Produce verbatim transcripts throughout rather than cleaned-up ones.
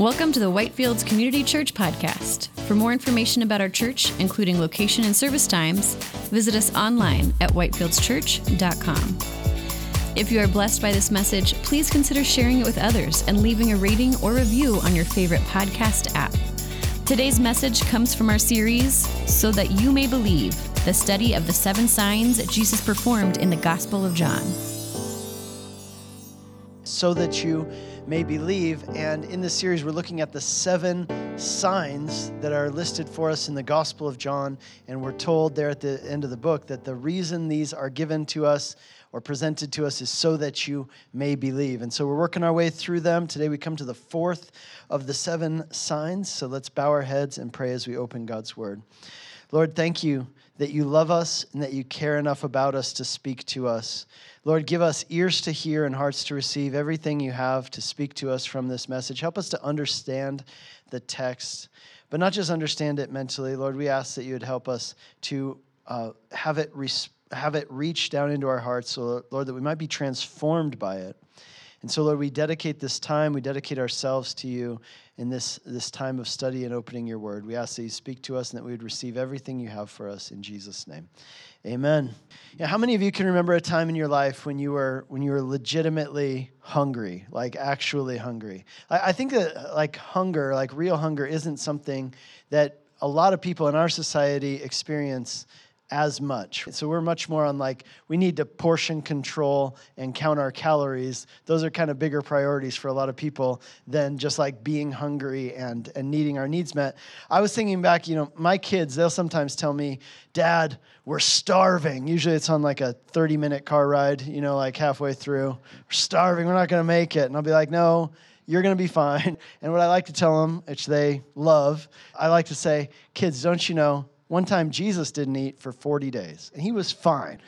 Welcome to the Whitefields Community Church podcast. For more information about our church, including location and service times, visit us online at whitefields church dot com. If you are blessed by this message, please consider sharing it with others and leaving a rating or review on your favorite podcast app. Today's message comes from our series, So That You May Believe, the study of the seven signs Jesus performed in the Gospel of John. So that you may believe. And in this series, we're looking at the seven signs that are listed for us in the Gospel of John. And we're told there at the end of the book that the reason these are given to us or presented to us is so that you may believe. And so we're working our way through them. Today we come to the fourth of the seven signs. So let's bow our heads and pray as we open God's word. Lord, thank you that you love us and that you care enough about us to speak to us. Lord, give us ears to hear and hearts to receive everything you have to speak to us from this message. Help us to understand the text, but not just understand it mentally. Lord, we ask that you would help us to uh, have it res- have it reach down into our hearts, so Lord, that we might be transformed by it. And so, Lord, we dedicate this time, we dedicate ourselves to you in this, this time of study and opening your word. We ask that you speak to us and that we would receive everything you have for us in Jesus' name. Amen. Yeah, how many of you can remember a time in your life when you were when you were legitimately hungry, like actually hungry? I, I think that like hunger, like real hunger, isn't something that a lot of people in our society experience as much. So we're much more on like, we need to portion control and count our calories. Those are kind of bigger priorities for a lot of people than just like being hungry and, and needing our needs met. I was thinking back, you know, my kids, they'll sometimes tell me, Dad, we're starving. Usually it's on like a thirty minute car ride, you know, like halfway through. We're starving, we're not gonna make it. And I'll be like, no, you're gonna be fine. And what I like to tell them, which they love, I like to say, kids, don't you know, one time, Jesus didn't eat for forty days, and he was fine.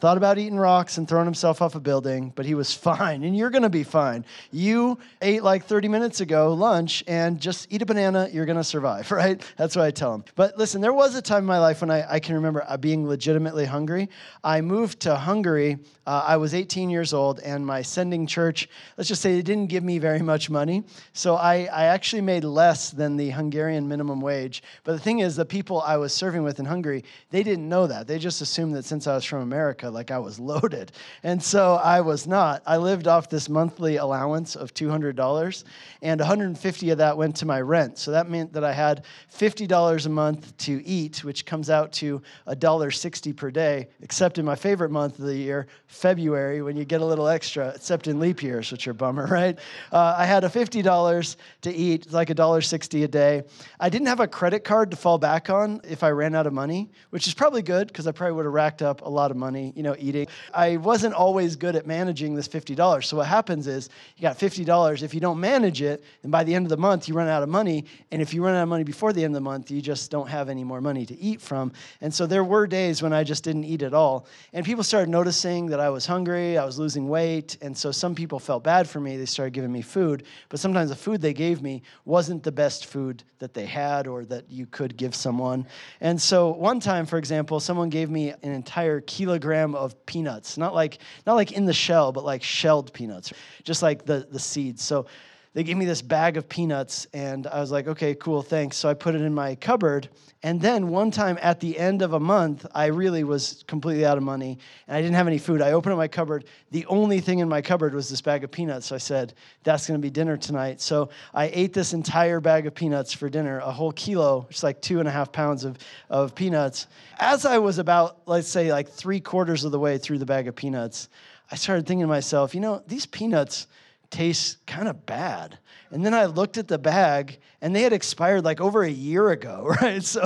Thought about eating rocks and throwing himself off a building, but he was fine, and you're going to be fine. You ate like thirty minutes ago lunch, and just eat a banana, you're going to survive, right? That's what I tell him. But listen, there was a time in my life when I, I can remember being legitimately hungry. I moved to Hungary. Uh, I was eighteen years old, and my sending church, let's just say they didn't give me very much money, so I, I actually made less than the Hungarian minimum wage. But the thing is, the people I was serving with in Hungary, they didn't know that. They just assumed that since I was from America, like I was loaded. And so I was not. I lived off this monthly allowance of two hundred dollars, and one hundred fifty dollars of that went to my rent. So that meant that I had fifty dollars a month to eat, which comes out to one dollar sixty per day, except in my favorite month of the year, February, when you get a little extra, except in leap years, which are a bummer, right? Uh, I had a fifty dollars to eat, like one dollar sixty a day. I didn't have a credit card to fall back on if I ran out of money, which is probably good because I probably would have racked up a lot of money, you know, eating. I wasn't always good at managing this fifty dollars. So what happens is you got fifty dollars. If you don't manage it, then by the end of the month, you run out of money. And if you run out of money before the end of the month, you just don't have any more money to eat from. And so there were days when I just didn't eat at all. And people started noticing that I was hungry, I was losing weight. And so some people felt bad for me. They started giving me food. But sometimes the food they gave me wasn't the best food that they had or that you could give someone. And so one time, for example, someone gave me an entire kilogram of peanuts, not like not like in the shell, but like shelled peanuts, just like the, the seeds. So they gave me this bag of peanuts, and I was like, okay, cool, thanks. So I put it in my cupboard, and then one time at the end of a month, I really was completely out of money, and I didn't have any food. I opened up my cupboard. The only thing in my cupboard was this bag of peanuts. So I said, that's going to be dinner tonight. So I ate this entire bag of peanuts for dinner, a whole kilo, which is like two and a half pounds of, of peanuts. As I was about, let's say, like three quarters of the way through the bag of peanuts, I started thinking to myself, you know, these peanuts tastes kind of bad. And then I looked at the bag, and they had expired like over a year ago, right? So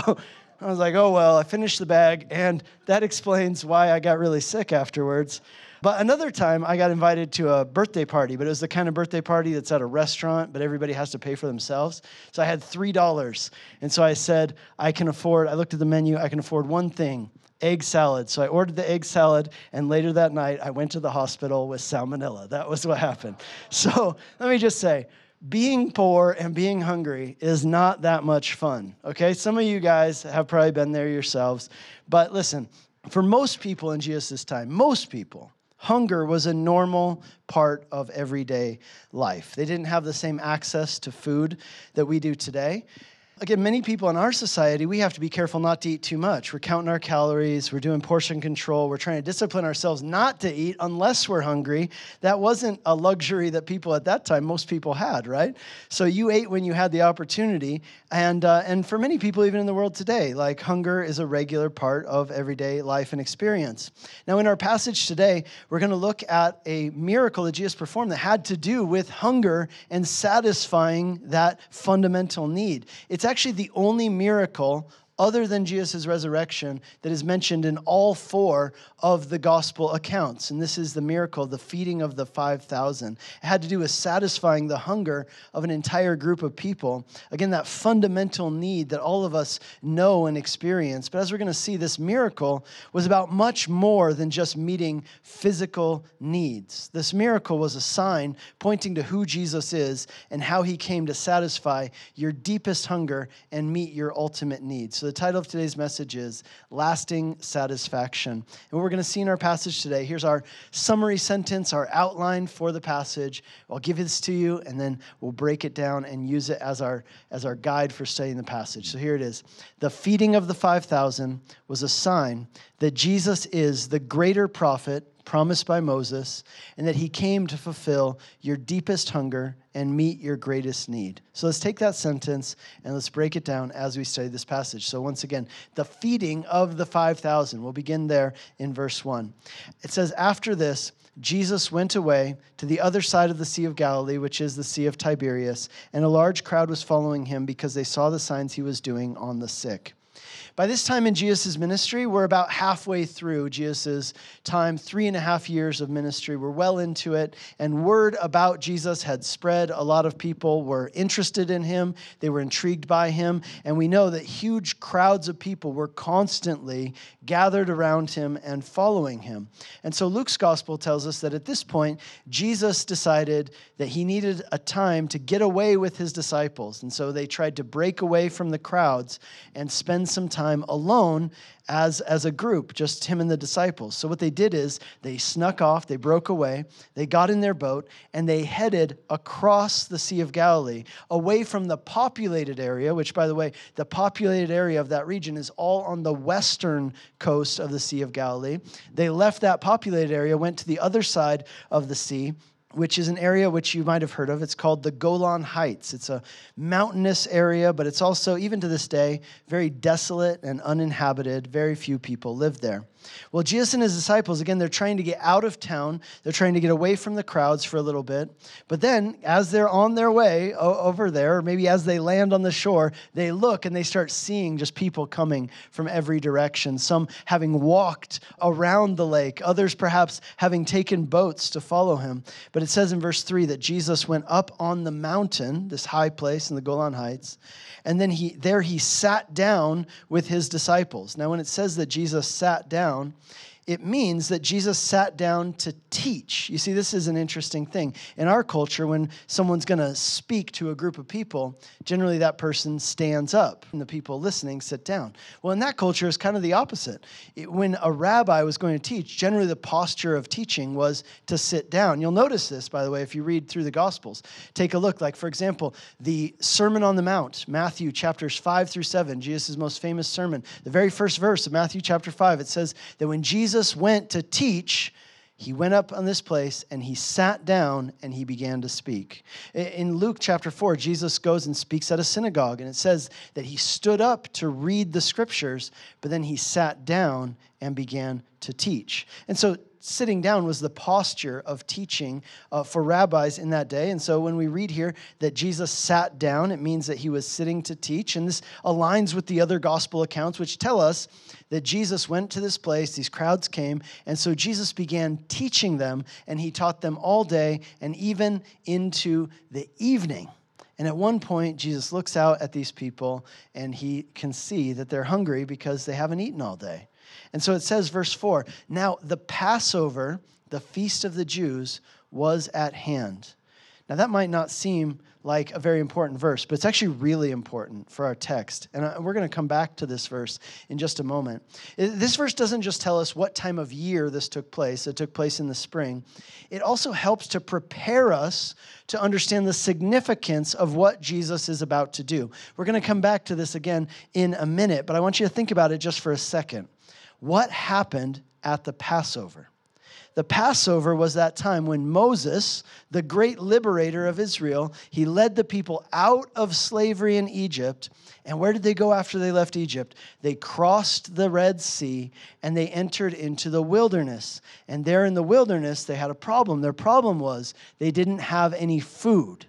I was like, oh, well, I finished the bag, and that explains why I got really sick afterwards. But another time, I got invited to a birthday party, but it was the kind of birthday party that's at a restaurant, but everybody has to pay for themselves. So I had three dollars. And so I said, I can afford, I looked at the menu, I can afford one thing. Egg salad. So I ordered the egg salad, and later that night, I went to the hospital with salmonella. That was what happened. So let me just say, being poor and being hungry is not that much fun, okay? Some of you guys have probably been there yourselves, but listen, for most people in Jesus' time, most people, hunger was a normal part of everyday life. They didn't have the same access to food that we do today. Again, many people in our society, we have to be careful not to eat too much. We're counting our calories. We're doing portion control. We're trying to discipline ourselves not to eat unless we're hungry. That wasn't a luxury that people at that time, most people had, right? So you ate when you had the opportunity. And uh, and for many people, even in the world today, like hunger is a regular part of everyday life and experience. Now, in our passage today, we're going to look at a miracle that Jesus performed that had to do with hunger and satisfying that fundamental need. It's It's actually the only miracle other than Jesus' resurrection that is mentioned in all four of the gospel accounts. And this is the miracle, the feeding of the five thousand. It had to do with satisfying the hunger of an entire group of people. Again, that fundamental need that all of us know and experience. But as we're going to see, this miracle was about much more than just meeting physical needs. This miracle was a sign pointing to who Jesus is and how he came to satisfy your deepest hunger and meet your ultimate needs. So the title of today's message is Lasting Satisfaction. And what we're going to see in our passage today, here's our summary sentence, our outline for the passage. I'll give this to you, and then we'll break it down and use it as our, as our guide for studying the passage. So here it is. The feeding of the five thousand was a sign that Jesus is the greater prophet promised by Moses, and that he came to fulfill your deepest hunger and meet your greatest need. So let's take that sentence and let's break it down as we study this passage. So once again, the feeding of the five thousand. We'll begin there in verse one. It says, after this, Jesus went away to the other side of the Sea of Galilee, which is the Sea of Tiberias, and a large crowd was following him because they saw the signs he was doing on the sick. By this time in Jesus' ministry, we're about halfway through Jesus' time, three and a half years of ministry. We're well into it, and word about Jesus had spread. A lot of people were interested in him. They were intrigued by him, and we know that huge crowds of people were constantly gathered around him and following him. And so Luke's gospel tells us that at this point, Jesus decided that he needed a time to get away with his disciples, and so they tried to break away from the crowds and spend some time alone as, as a group, just him and the disciples. So what they did is they snuck off, they broke away, they got in their boat, and they headed across the Sea of Galilee, away from the populated area, which, by the way, the populated area of that region is all on the western coast of the Sea of Galilee. They left that populated area, went to the other side of the sea, which is an area which you might have heard of. It's called the Golan Heights. It's a mountainous area, but it's also, even to this day, very desolate and uninhabited. Very few people live there. Well, Jesus and his disciples, again, they're trying to get out of town. They're trying to get away from the crowds for a little bit. But then, as they're on their way over there, or maybe as they land on the shore, they look and they start seeing just people coming from every direction, some having walked around the lake, others perhaps having taken boats to follow him. But it says in verse three that Jesus went up on the mountain, this high place in the Golan Heights, and then he there he sat down with his disciples. Now, when it says that Jesus sat down, it means that Jesus sat down to teach. You see, this is an interesting thing. In our culture, when someone's going to speak to a group of people, generally that person stands up and the people listening sit down. Well, in that culture, it's kind of the opposite. It, when a rabbi was going to teach, generally the posture of teaching was to sit down. You'll notice this, by the way, if you read through the Gospels. Take a look. Like, for example, the Sermon on the Mount, Matthew chapters five through seven, Jesus' most famous sermon. The very first verse of Matthew chapter five, it says that when Jesus Jesus went to teach, he went up on this place and he sat down and he began to speak. In Luke chapter four, Jesus goes and speaks at a synagogue, and it says that he stood up to read the scriptures, but then he sat down and began to teach. And so sitting down was the posture of teaching uh, for rabbis in that day. And so when we read here that Jesus sat down, it means that he was sitting to teach. And this aligns with the other gospel accounts, which tell us that Jesus went to this place, these crowds came, and so Jesus began teaching them, and he taught them all day and even into the evening. And at one point, Jesus looks out at these people, and he can see that they're hungry because they haven't eaten all day. And so it says, verse four, now the Passover, the feast of the Jews, was at hand. Now, that might not seem like a very important verse, but it's actually really important for our text. And we're going to come back to this verse in just a moment. This verse doesn't just tell us what time of year this took place. It took place in the spring. It also helps to prepare us to understand the significance of what Jesus is about to do. We're going to come back to this again in a minute, but I want you to think about it just for a second. What happened at the Passover? The Passover was that time when Moses, the great liberator of Israel, he led the people out of slavery in Egypt. And where did they go after they left Egypt? They crossed the Red Sea and they entered into the wilderness. And there in the wilderness, they had a problem. Their problem was they didn't have any food.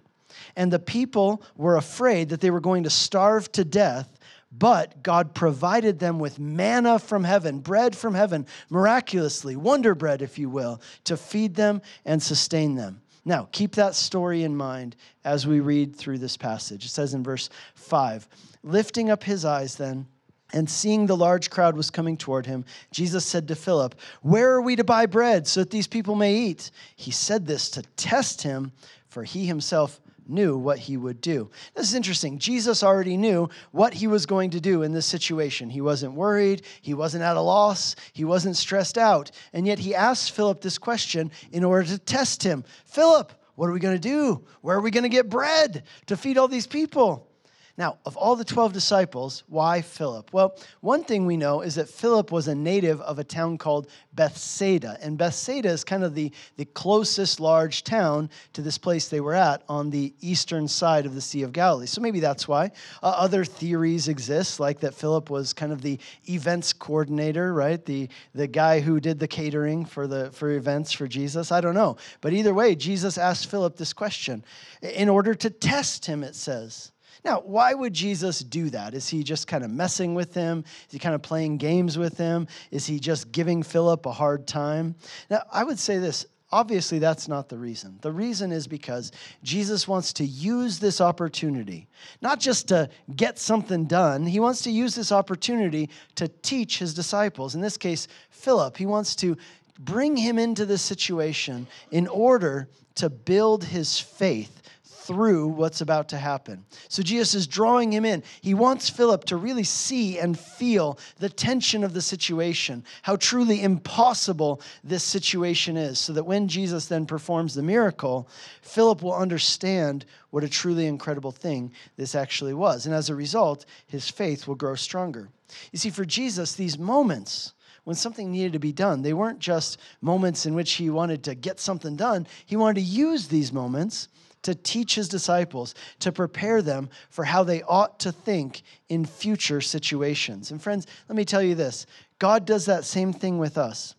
And the people were afraid that they were going to starve to death. But God provided them with manna from heaven, bread from heaven, miraculously, wonder bread, if you will, to feed them and sustain them. Now, keep that story in mind as we read through this passage. It says in verse five, lifting up his eyes then, and seeing the large crowd was coming toward him, Jesus said to Philip, where are we to buy bread so that these people may eat? He said this to test him, for he himself knew what he would do. This is interesting. Jesus already knew what he was going to do in this situation. He wasn't worried. He wasn't at a loss. He wasn't stressed out. And yet he asked Philip this question in order to test him. Philip, what are we going to do? Where are we going to get bread to feed all these people? Now, of all the twelve disciples, why Philip? Well, one thing we know is that Philip was a native of a town called Bethsaida. And Bethsaida is kind of the, the closest large town to this place they were at on the eastern side of the Sea of Galilee. So maybe that's why. Uh, other theories exist, like that Philip was kind of the events coordinator, right? The, the guy who did the catering for, the, for events for Jesus. I don't know. But either way, Jesus asked Philip this question in order to test him, it says. Now, why would Jesus do that? Is he just kind of messing with him? Is he kind of playing games with him? Is he just giving Philip a hard time? Now, I would say this. Obviously, that's not the reason. The reason is because Jesus wants to use this opportunity, not just to get something done. He wants to use this opportunity to teach his disciples. In this case, Philip, he wants to bring him into this situation in order to build his faith through what's about to happen. So Jesus is drawing him in. He wants Philip to really see and feel the tension of the situation, how truly impossible this situation is, so that when Jesus then performs the miracle, Philip will understand what a truly incredible thing this actually was. And as a result, his faith will grow stronger. You see, for Jesus, these moments when something needed to be done, they weren't just moments in which he wanted to get something done. He wanted to use these moments to teach his disciples, to prepare them for how they ought to think in future situations. And friends, let me tell you this. God does that same thing with us.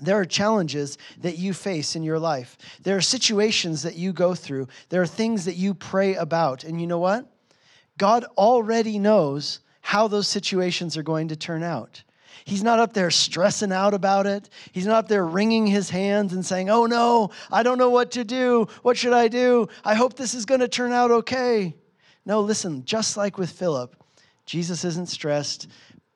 There are challenges that you face in your life. There are situations that you go through. There are things that you pray about. And you know what? God already knows how those situations are going to turn out. He's not up there stressing out about it. He's not up there wringing his hands and saying, oh no, I don't know what to do. What should I do? I hope this is going to turn out okay. No, listen, just like with Philip, Jesus isn't stressed,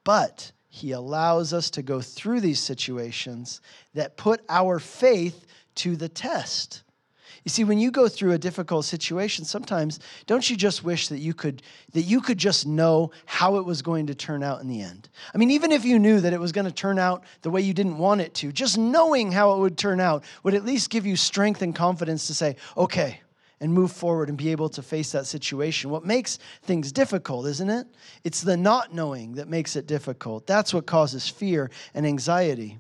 but he allows us to go through these situations that put our faith to the test. You see, when you go through a difficult situation, sometimes don't you just wish that you could that you could just know how it was going to turn out in the end? I mean, even if you knew that it was going to turn out the way you didn't want it to, just knowing how it would turn out would at least give you strength and confidence to say, okay, and move forward and be able to face that situation. What makes things difficult, isn't it? It's the not knowing that makes it difficult. That's what causes fear and anxiety.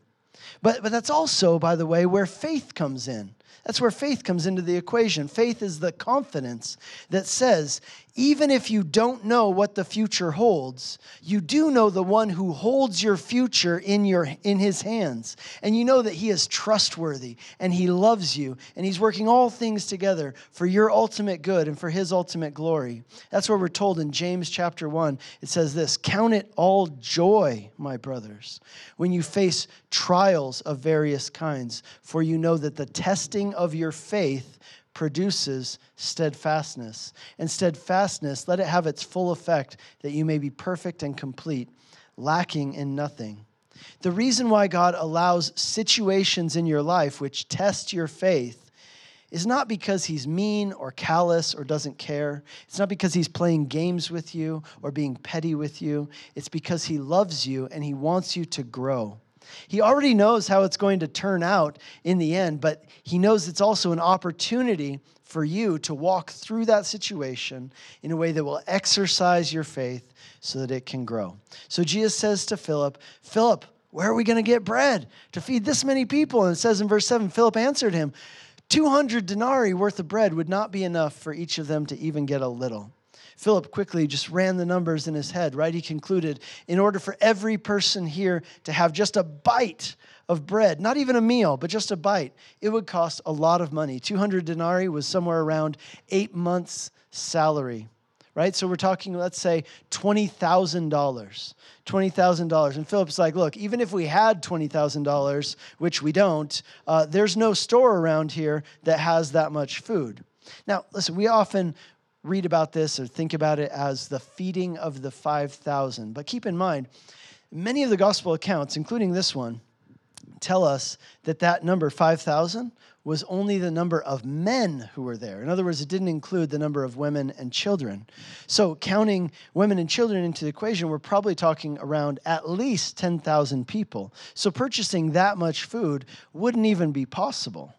But, but that's also, by the way, where faith comes in. That's where faith comes into the equation. Faith is the confidence that says, even if you don't know what the future holds, you do know the one who holds your future in your in his hands. And you know that he is trustworthy and he loves you and he's working all things together for your ultimate good and for his ultimate glory. That's where we're told in James chapter one, it says this, count it all joy, my brothers, when you face trials of various kinds, for you know that the testing of your faith produces steadfastness. And steadfastness, let it have its full effect that you may be perfect and complete, lacking in nothing. The reason why God allows situations in your life which test your faith is not because he's mean or callous or doesn't care. It's not because he's playing games with you or being petty with you. It's because he loves you and he wants you to grow. He already knows how it's going to turn out in the end, but he knows it's also an opportunity for you to walk through that situation in a way that will exercise your faith so that it can grow. So Jesus says to Philip, Philip, where are we going to get bread to feed this many people? And it says in verse seven, Philip answered him, two hundred denarii worth of bread would not be enough for each of them to even get a little. Philip quickly just ran the numbers in his head, right? He concluded, in order for every person here to have just a bite of bread, not even a meal, but just a bite, it would cost a lot of money. two hundred denarii was somewhere around eight months' salary, right? So we're talking, let's say, twenty thousand dollars. twenty thousand dollars. And Philip's like, look, even if we had twenty thousand dollars, which we don't, uh, there's no store around here that has that much food. Now, listen, we often read about this or think about it as the feeding of the five thousand. But keep in mind, many of the gospel accounts, including this one, tell us that that number five thousand was only the number of men who were there. In other words, it didn't include the number of women and children. So counting women and children into the equation, we're probably talking around at least ten thousand people. So purchasing that much food wouldn't even be possible.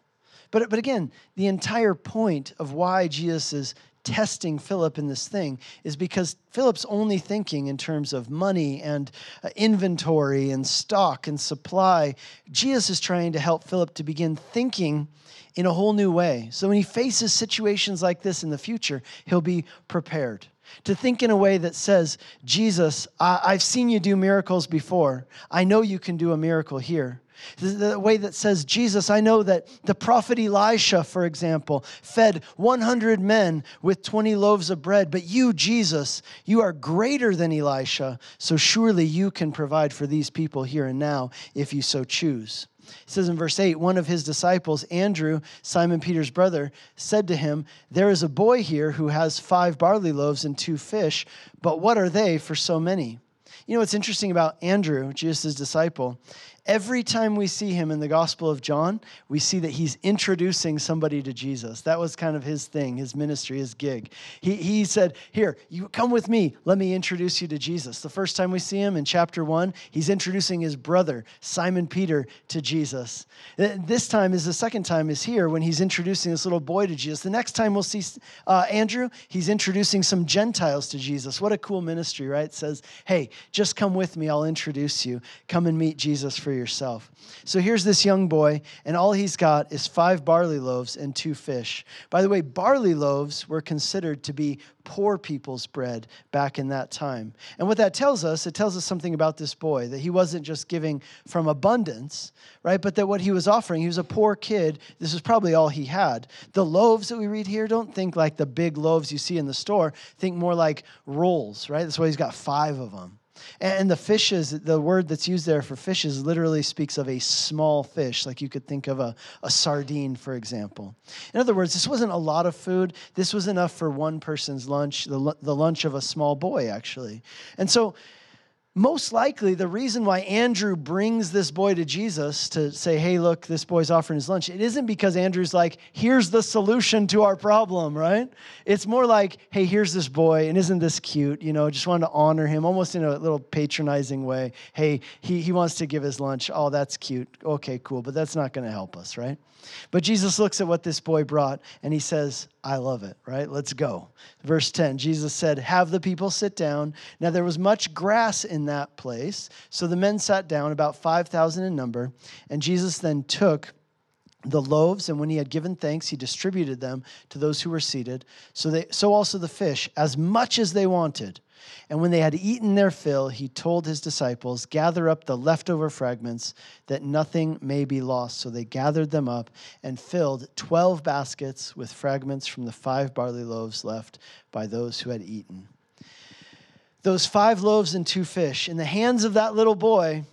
But, but again, the entire point of why Jesus is testing Philip in this thing is because Philip's only thinking in terms of money and inventory and stock and supply. Jesus is trying to help Philip to begin thinking in a whole new way. So when he faces situations like this in the future, he'll be prepared to think in a way that says, Jesus, I- I've seen you do miracles before. I know you can do a miracle here. The way that says, Jesus, I know that the prophet Elisha, for example, fed one hundred men with twenty loaves of bread, but you, Jesus, you are greater than Elisha, so surely you can provide for these people here and now if you so choose. It says in verse eight, one of his disciples, Andrew, Simon Peter's brother, said to him, there is a boy here who has five barley loaves and two fish, but what are they for so many? You know what's interesting about Andrew, Jesus' disciple? Every time we see him in the Gospel of John, we see that he's introducing somebody to Jesus. That was kind of his thing, his ministry, his gig. He he said, here, you come with me. Let me introduce you to Jesus. The first time we see him in chapter one, he's introducing his brother, Simon Peter, to Jesus. This time is the second time is here when he's introducing this little boy to Jesus. The next time we'll see uh, Andrew, he's introducing some Gentiles to Jesus. What a cool ministry, right? It says, hey, just come with me. I'll introduce you. Come and meet Jesus for yourself. So here's this young boy, and all he's got is five barley loaves and two fish. By the way, barley loaves were considered to be poor people's bread back in that time. And what that tells us, it tells us something about this boy, that he wasn't just giving from abundance, right? But that what he was offering, he was a poor kid. This was probably all he had. The loaves that we read here, don't think like the big loaves you see in the store. Think more like rolls, right? That's why he's got five of them. And the fishes, the word that's used there for fishes literally speaks of a small fish, like you could think of a, a sardine, for example. In other words, this wasn't a lot of food. This was enough for one person's lunch, the, the lunch of a small boy, actually. And so most likely the reason why Andrew brings this boy to Jesus to say, hey, look, this boy's offering his lunch, it isn't because Andrew's like, here's the solution to our problem, right? It's more like, hey, here's this boy, and isn't this cute? You know, just wanted to honor him almost in a little patronizing way. Hey, he, he wants to give his lunch. Oh, that's cute. Okay, cool, but that's not going to help us, right? But Jesus looks at what this boy brought, and he says, I love it, right? Let's go. Verse ten, Jesus said, have the people sit down. Now there was much grass in that place. So the men sat down, about five thousand in number. And Jesus then took the loaves, and when he had given thanks, he distributed them to those who were seated. So they, so also the fish, as much as they wanted. And when they had eaten their fill, he told his disciples, gather up the leftover fragments that nothing may be lost. So they gathered them up and filled twelve baskets with fragments from the five barley loaves left by those who had eaten. Those five loaves and two fish, in the hands of that little boy,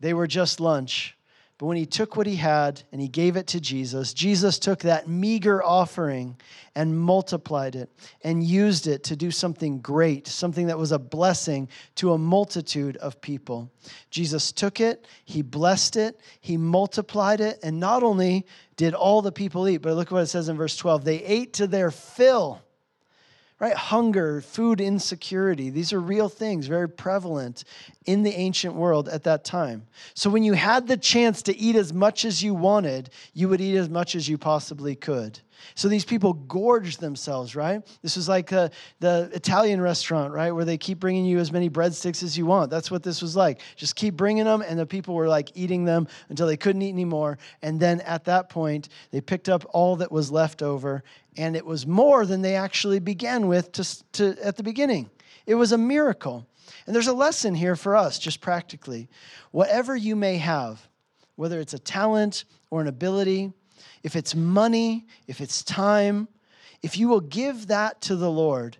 they were just lunch. But when he took what he had and he gave it to Jesus, Jesus took that meager offering and multiplied it and used it to do something great, something that was a blessing to a multitude of people. Jesus took it, he blessed it, he multiplied it, and not only did all the people eat, but look what it says in verse twelve. They ate to their fill, right? Hunger, food insecurity. These are real things, very prevalent in the ancient world at that time. So when you had the chance to eat as much as you wanted, you would eat as much as you possibly could. So these people gorged themselves, right? This was like uh, the Italian restaurant, right, where they keep bringing you as many breadsticks as you want. That's what this was like. Just keep bringing them, and the people were like eating them until they couldn't eat anymore. And then at that point, they picked up all that was left over, and it was more than they actually began with to, to, at the beginning. It was a miracle. And there's a lesson here for us, just practically. Whatever you may have, whether it's a talent or an ability, if it's money, if it's time, if you will give that to the Lord,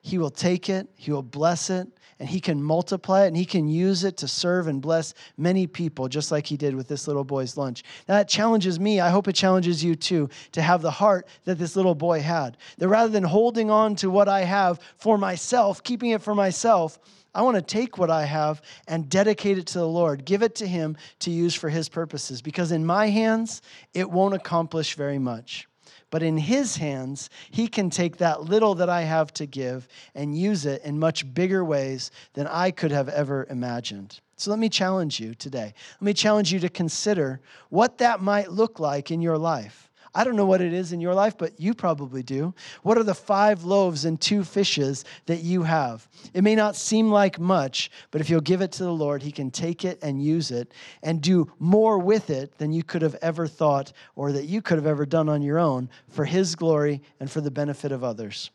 he will take it, he will bless it, and he can multiply it, and he can use it to serve and bless many people, just like he did with this little boy's lunch. Now, that challenges me. I hope it challenges you, too, to have the heart that this little boy had. That rather than holding on to what I have for myself, keeping it for myself, I want to take what I have and dedicate it to the Lord, give it to him to use for his purposes, because in my hands, it won't accomplish very much. But in his hands, he can take that little that I have to give and use it in much bigger ways than I could have ever imagined. So let me challenge you today. Let me challenge you to consider what that might look like in your life. I don't know what it is in your life, but you probably do. What are the five loaves and two fishes that you have? It may not seem like much, but if you'll give it to the Lord, he can take it and use it and do more with it than you could have ever thought or that you could have ever done on your own for his glory and for the benefit of others.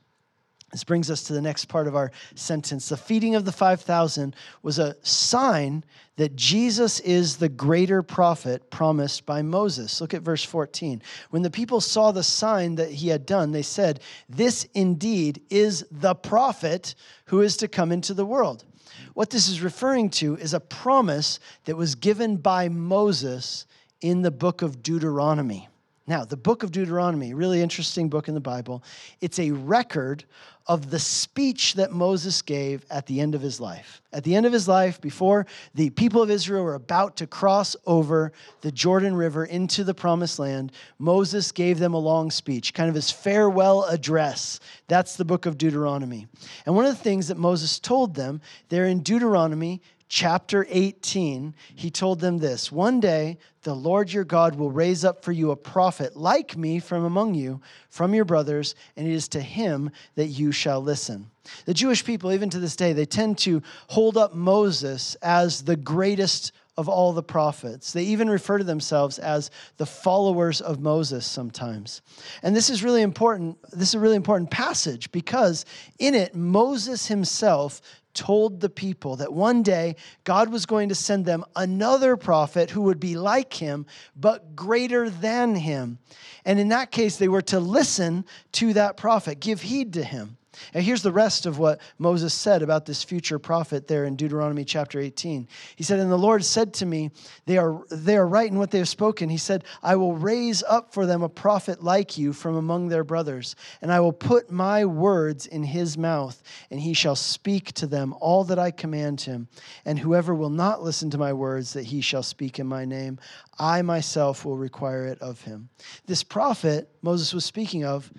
This brings us to the next part of our sentence. The feeding of the five thousand was a sign that Jesus is the greater prophet promised by Moses. Look at verse fourteen. When the people saw the sign that he had done, they said, "This indeed is the prophet who is to come into the world." What this is referring to is a promise that was given by Moses in the book of Deuteronomy. Now, the book of Deuteronomy, really interesting book in the Bible. It's a record of the speech that Moses gave at the end of his life. At the end of his life, before the people of Israel were about to cross over the Jordan River into the Promised Land, Moses gave them a long speech, kind of his farewell address. That's the book of Deuteronomy. And one of the things that Moses told them there in Deuteronomy chapter eighteen, he told them this, "One day the Lord your God will raise up for you a prophet like me from among you, from your brothers, and it is to him that you shall listen." The Jewish people, even to this day, they tend to hold up Moses as the greatest of all the prophets. They even refer to themselves as the followers of Moses sometimes. And this is really important. This is a really important passage because in it, Moses himself told the people that one day God was going to send them another prophet who would be like him, but greater than him. And in that case, they were to listen to that prophet, give heed to him. And here's the rest of what Moses said about this future prophet there in Deuteronomy chapter eighteen. He said, "And the Lord said to me, they are, they are right in what they have spoken. He said, I will raise up for them a prophet like you from among their brothers, and I will put my words in his mouth, and he shall speak to them all that I command him. And whoever will not listen to my words that he shall speak in my name, I myself will require it of him." This prophet Moses was speaking of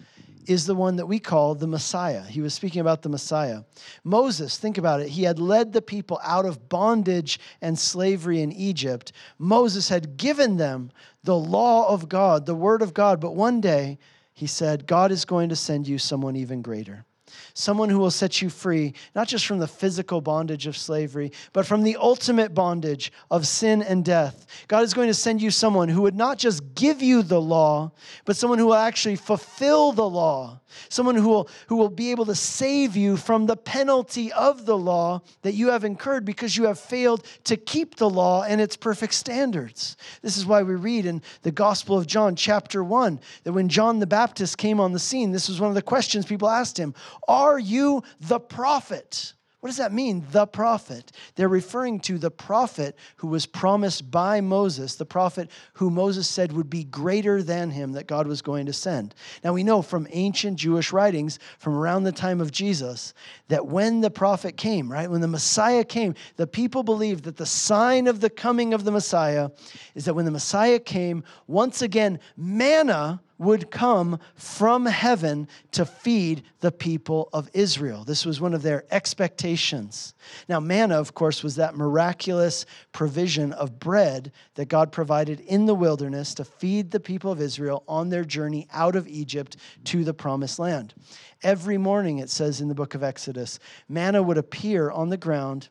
is the one that we call the Messiah. He was speaking about the Messiah. Moses, think about it, he had led the people out of bondage and slavery in Egypt. Moses had given them the law of God, the word of God, but one day he said, God is going to send you someone even greater. Someone who will set you free, not just from the physical bondage of slavery, but from the ultimate bondage of sin and death. God is going to send you someone who would not just give you the law, but someone who will actually fulfill the law. Someone who will, who will be able to save you from the penalty of the law that you have incurred because you have failed to keep the law and its perfect standards. This is why we read in the Gospel of John, chapter one, that when John the Baptist came on the scene, this was one of the questions people asked him. Are you the prophet? What does that mean, the prophet? They're referring to the prophet who was promised by Moses, the prophet who Moses said would be greater than him that God was going to send. Now, we know from ancient Jewish writings from around the time of Jesus that when the prophet came, right, when the Messiah came, the people believed that the sign of the coming of the Messiah is that when the Messiah came, once again, manna would come from heaven to feed the people of Israel. This was one of their expectations. Now, manna, of course, was that miraculous provision of bread that God provided in the wilderness to feed the people of Israel on their journey out of Egypt to the promised land. Every morning, it says in the book of Exodus, manna would appear on the ground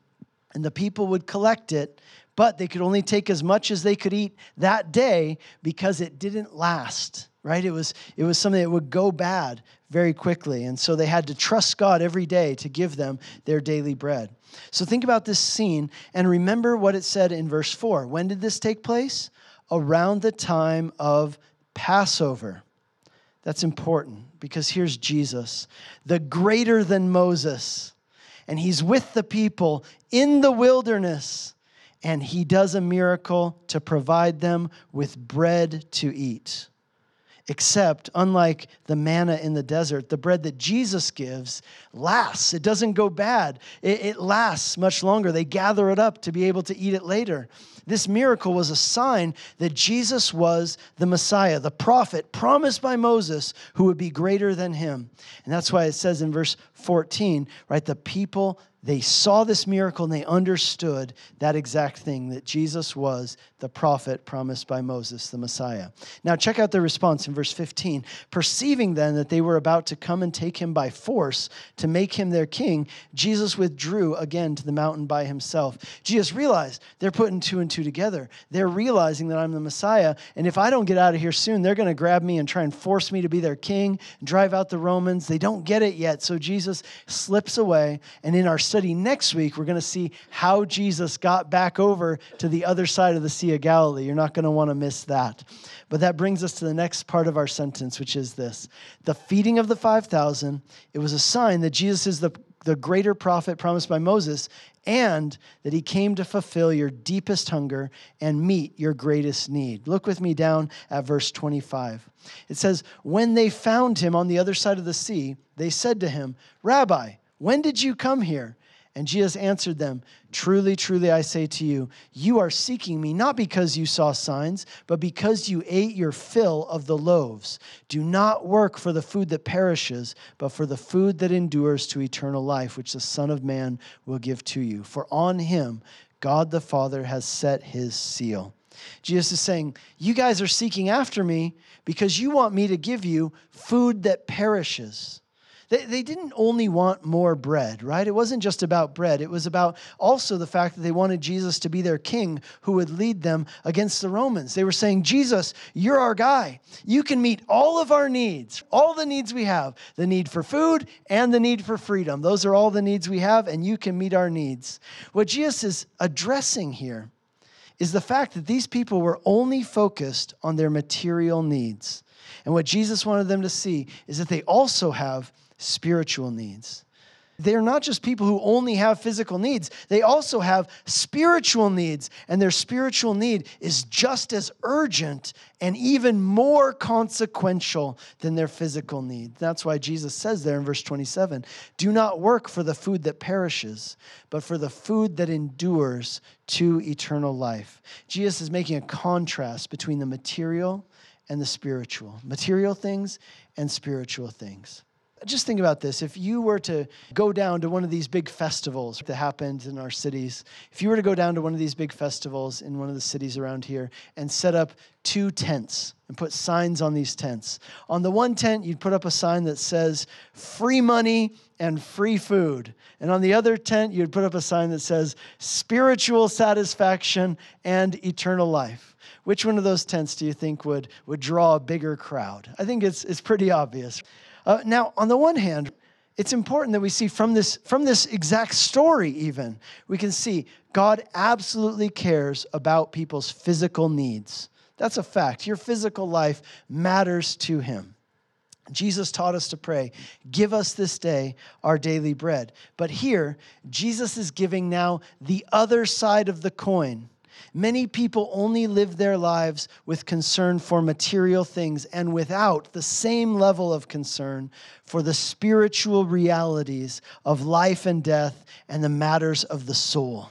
and the people would collect it, but they could only take as much as they could eat that day because it didn't last. Right? It was it was something that would go bad very quickly. And so they had to trust God every day to give them their daily bread. So think about this scene and remember what it said in verse four. When did this take place? Around the time of Passover. That's important because here's Jesus, the greater than Moses. And he's with the people in the wilderness. And he does a miracle to provide them with bread to eat. Except, unlike the manna in the desert, the bread that Jesus gives lasts. It doesn't go bad. It, it lasts much longer. They gather it up to be able to eat it later. This miracle was a sign that Jesus was the Messiah, the prophet promised by Moses who would be greater than him. And that's why it says in verse fourteen, right, the people, they saw this miracle and they understood that exact thing, that Jesus was the prophet promised by Moses, the Messiah. Now check out their response in verse fifteen. Perceiving then that they were about to come and take him by force to make him their king, Jesus withdrew again to the mountain by himself. Jesus realized they're putting two and two together. They're realizing that I'm the Messiah, and if I don't get out of here soon, they're going to grab me and try and force me to be their king, drive out the Romans. They don't get it yet, so Jesus slips away, and in our study next week, we're going to see how Jesus got back over to the other side of the Sea of Galilee. You're not going to want to miss that. But that brings us to the next part of our sentence, which is this. The feeding of the five thousand, it was a sign that Jesus is the, the greater prophet promised by Moses and that he came to fulfill your deepest hunger and meet your greatest need. Look with me down at verse twenty-five. It says, when they found him on the other side of the sea, they said to him, Rabbi, when did you come here? And Jesus answered them, truly, truly, I say to you, you are seeking me not because you saw signs, but because you ate your fill of the loaves. Do not work for the food that perishes, but for the food that endures to eternal life, which the Son of Man will give to you. For on him, God the Father has set his seal. Jesus is saying, you guys are seeking after me because you want me to give you food that perishes. They, they didn't only want more bread, right? It wasn't just about bread. It was about also the fact that they wanted Jesus to be their king who would lead them against the Romans. They were saying, Jesus, you're our guy. You can meet all of our needs, all the needs we have, the need for food and the need for freedom. Those are all the needs we have, and you can meet our needs. What Jesus is addressing here is the fact that these people were only focused on their material needs. And what Jesus wanted them to see is that they also have spiritual needs. They're not just people who only have physical needs. They also have spiritual needs, and their spiritual need is just as urgent and even more consequential than their physical need. That's why Jesus says there in verse twenty-seven, do not work for the food that perishes, but for the food that endures to eternal life. Jesus is making a contrast between the material and the spiritual, material things and spiritual things. Just think about this. If you were to go down to one of these big festivals that happened in our cities, if you were to go down to one of these big festivals in one of the cities around here and set up two tents and put signs on these tents. On the one tent, you'd put up a sign that says, free money and free food. And on the other tent, you'd put up a sign that says, spiritual satisfaction and eternal life. Which one of those tents do you think would, would draw a bigger crowd? I think it's it's pretty obvious. Uh, now, on the one hand, it's important that we see from this, from this exact story even, we can see God absolutely cares about people's physical needs. That's a fact. Your physical life matters to him. Jesus taught us to pray, give us this day our daily bread. But here, Jesus is giving now the other side of the coin. Many people only live their lives with concern for material things and without the same level of concern for the spiritual realities of life and death and the matters of the soul.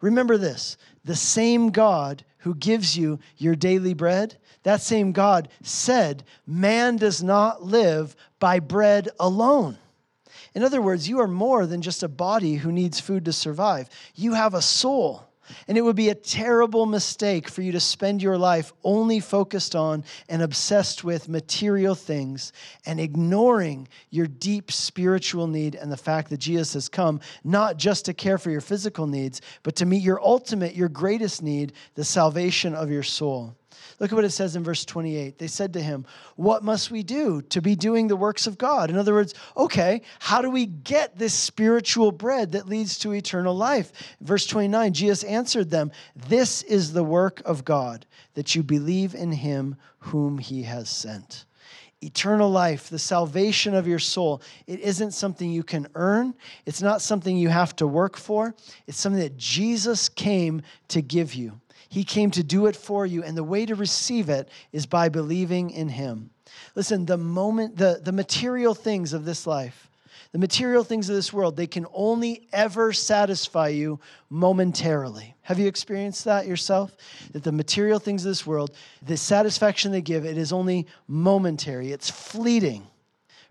Remember this, the same God who gives you your daily bread, that same God said, man does not live by bread alone. In other words, you are more than just a body who needs food to survive. You have a soul. And it would be a terrible mistake for you to spend your life only focused on and obsessed with material things and ignoring your deep spiritual need and the fact that Jesus has come not just to care for your physical needs, but to meet your ultimate, your greatest need, the salvation of your soul. Look at what it says in verse twenty-eight. They said to him, what must we do to be doing the works of God? In other words, okay, how do we get this spiritual bread that leads to eternal life? Verse twenty-nine, Jesus answered them, this is the work of God, that you believe in him whom he has sent. Eternal life, the salvation of your soul, it isn't something you can earn. It's not something you have to work for. It's something that Jesus came to give you. He came to do it for you, and the way to receive it is by believing in him. Listen, the moment, the, the material things of this life, the material things of this world, they can only ever satisfy you momentarily. Have you experienced that yourself? That the material things of this world, the satisfaction they give, it is only momentary. It's fleeting.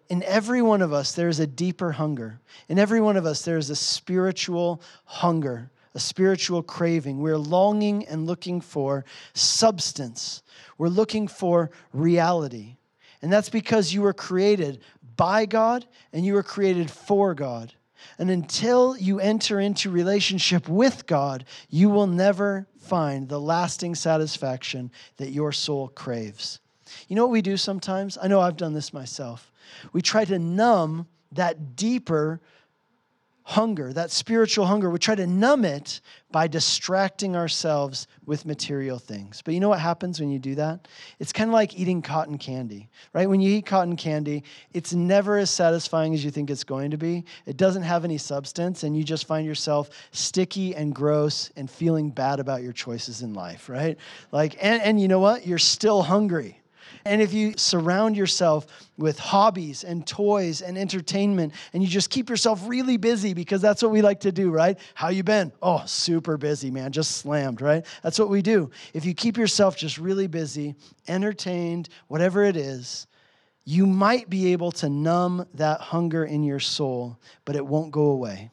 In every one of us, there is a deeper hunger. In every one of us, there is a spiritual hunger. A spiritual craving. We're longing and looking for substance. We're looking for reality. And that's because you were created by God and you were created for God. And until you enter into relationship with God, you will never find the lasting satisfaction that your soul craves. You know what we do sometimes? I know I've done this myself. We try to numb that deeper hunger, that spiritual hunger, we try to numb it by distracting ourselves with material things. But you know what happens when you do that? It's kind of like eating cotton candy, right? When you eat cotton candy, it's never as satisfying as you think it's going to be. It doesn't have any substance, and you just find yourself sticky and gross and feeling bad about your choices in life, right? Like, and, and you know what? You're still hungry. And if you surround yourself with hobbies and toys and entertainment, and you just keep yourself really busy because that's what we like to do, right? How you been? Oh, super busy, man. Just slammed, right? That's what we do. If you keep yourself just really busy, entertained, whatever it is, you might be able to numb that hunger in your soul, but it won't go away.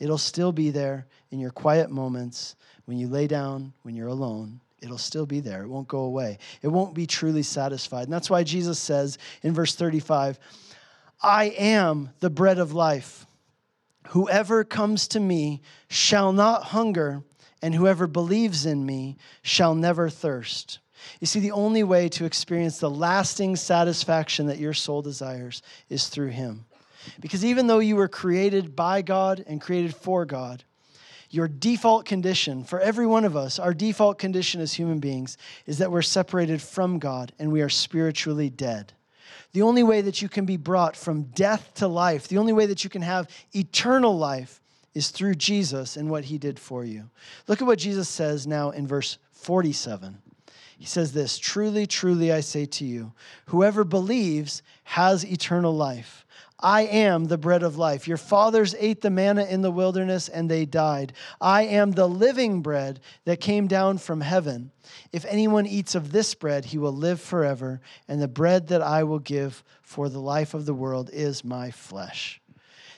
It'll still be there in your quiet moments, when you lay down, when you're alone. It'll still be there. It won't go away. It won't be truly satisfied. And that's why Jesus says in verse thirty-five, I am the bread of life. Whoever comes to me shall not hunger, and whoever believes in me shall never thirst. You see, the only way to experience the lasting satisfaction that your soul desires is through him. Because even though you were created by God and created for God, your default condition, for every one of us, our default condition as human beings is that we're separated from God and we are spiritually dead. The only way that you can be brought from death to life, the only way that you can have eternal life is through Jesus and what he did for you. Look at what Jesus says now in verse forty-seven. He says this, truly, truly, I say to you, whoever believes has eternal life. I am the bread of life. Your fathers ate the manna in the wilderness and they died. I am the living bread that came down from heaven. If anyone eats of this bread, he will live forever. And the bread that I will give for the life of the world is my flesh.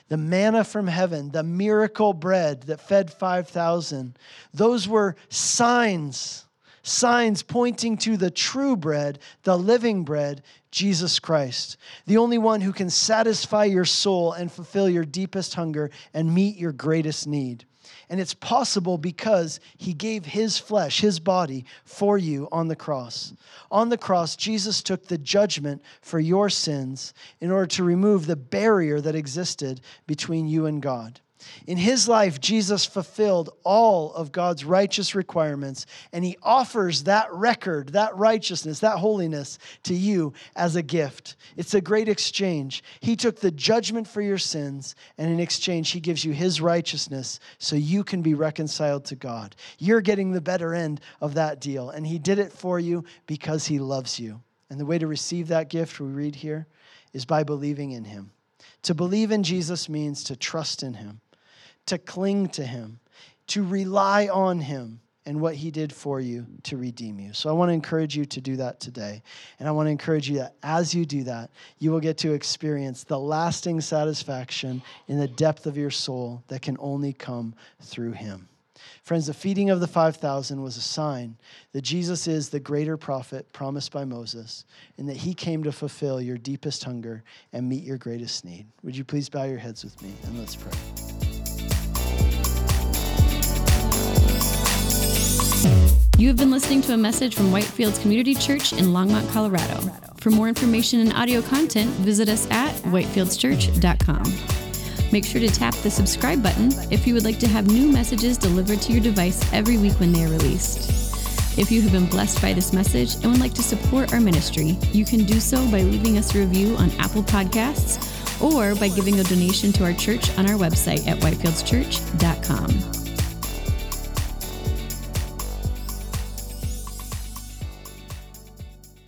The manna from heaven, the miracle bread that fed five thousand, those were signs, signs pointing to the true bread, the living bread, Jesus Christ, the only one who can satisfy your soul and fulfill your deepest hunger and meet your greatest need. And it's possible because he gave his flesh, his body, for you on the cross. On the cross, Jesus took the judgment for your sins in order to remove the barrier that existed between you and God. In his life, Jesus fulfilled all of God's righteous requirements, and he offers that record, that righteousness, that holiness to you as a gift. It's a great exchange. He took the judgment for your sins, and in exchange, he gives you his righteousness so you can be reconciled to God. You're getting the better end of that deal, and he did it for you because he loves you. And the way to receive that gift, we read here, is by believing in him. To believe in Jesus means to trust in him, to cling to him, to rely on him and what he did for you to redeem you. So I want to encourage you to do that today. And I want to encourage you that as you do that, you will get to experience the lasting satisfaction in the depth of your soul that can only come through him. Friends, the feeding of the five thousand was a sign that Jesus is the greater prophet promised by Moses and that he came to fulfill your deepest hunger and meet your greatest need. Would you please bow your heads with me and let's pray. You have been listening to a message from Whitefields Community Church in Longmont, Colorado. For more information and audio content, visit us at whitefields church dot com. Make sure to tap the subscribe button if you would like to have new messages delivered to your device every week when they are released. If you have been blessed by this message and would like to support our ministry, you can do so by leaving us a review on Apple Podcasts or by giving a donation to our church on our website at whitefields church dot com.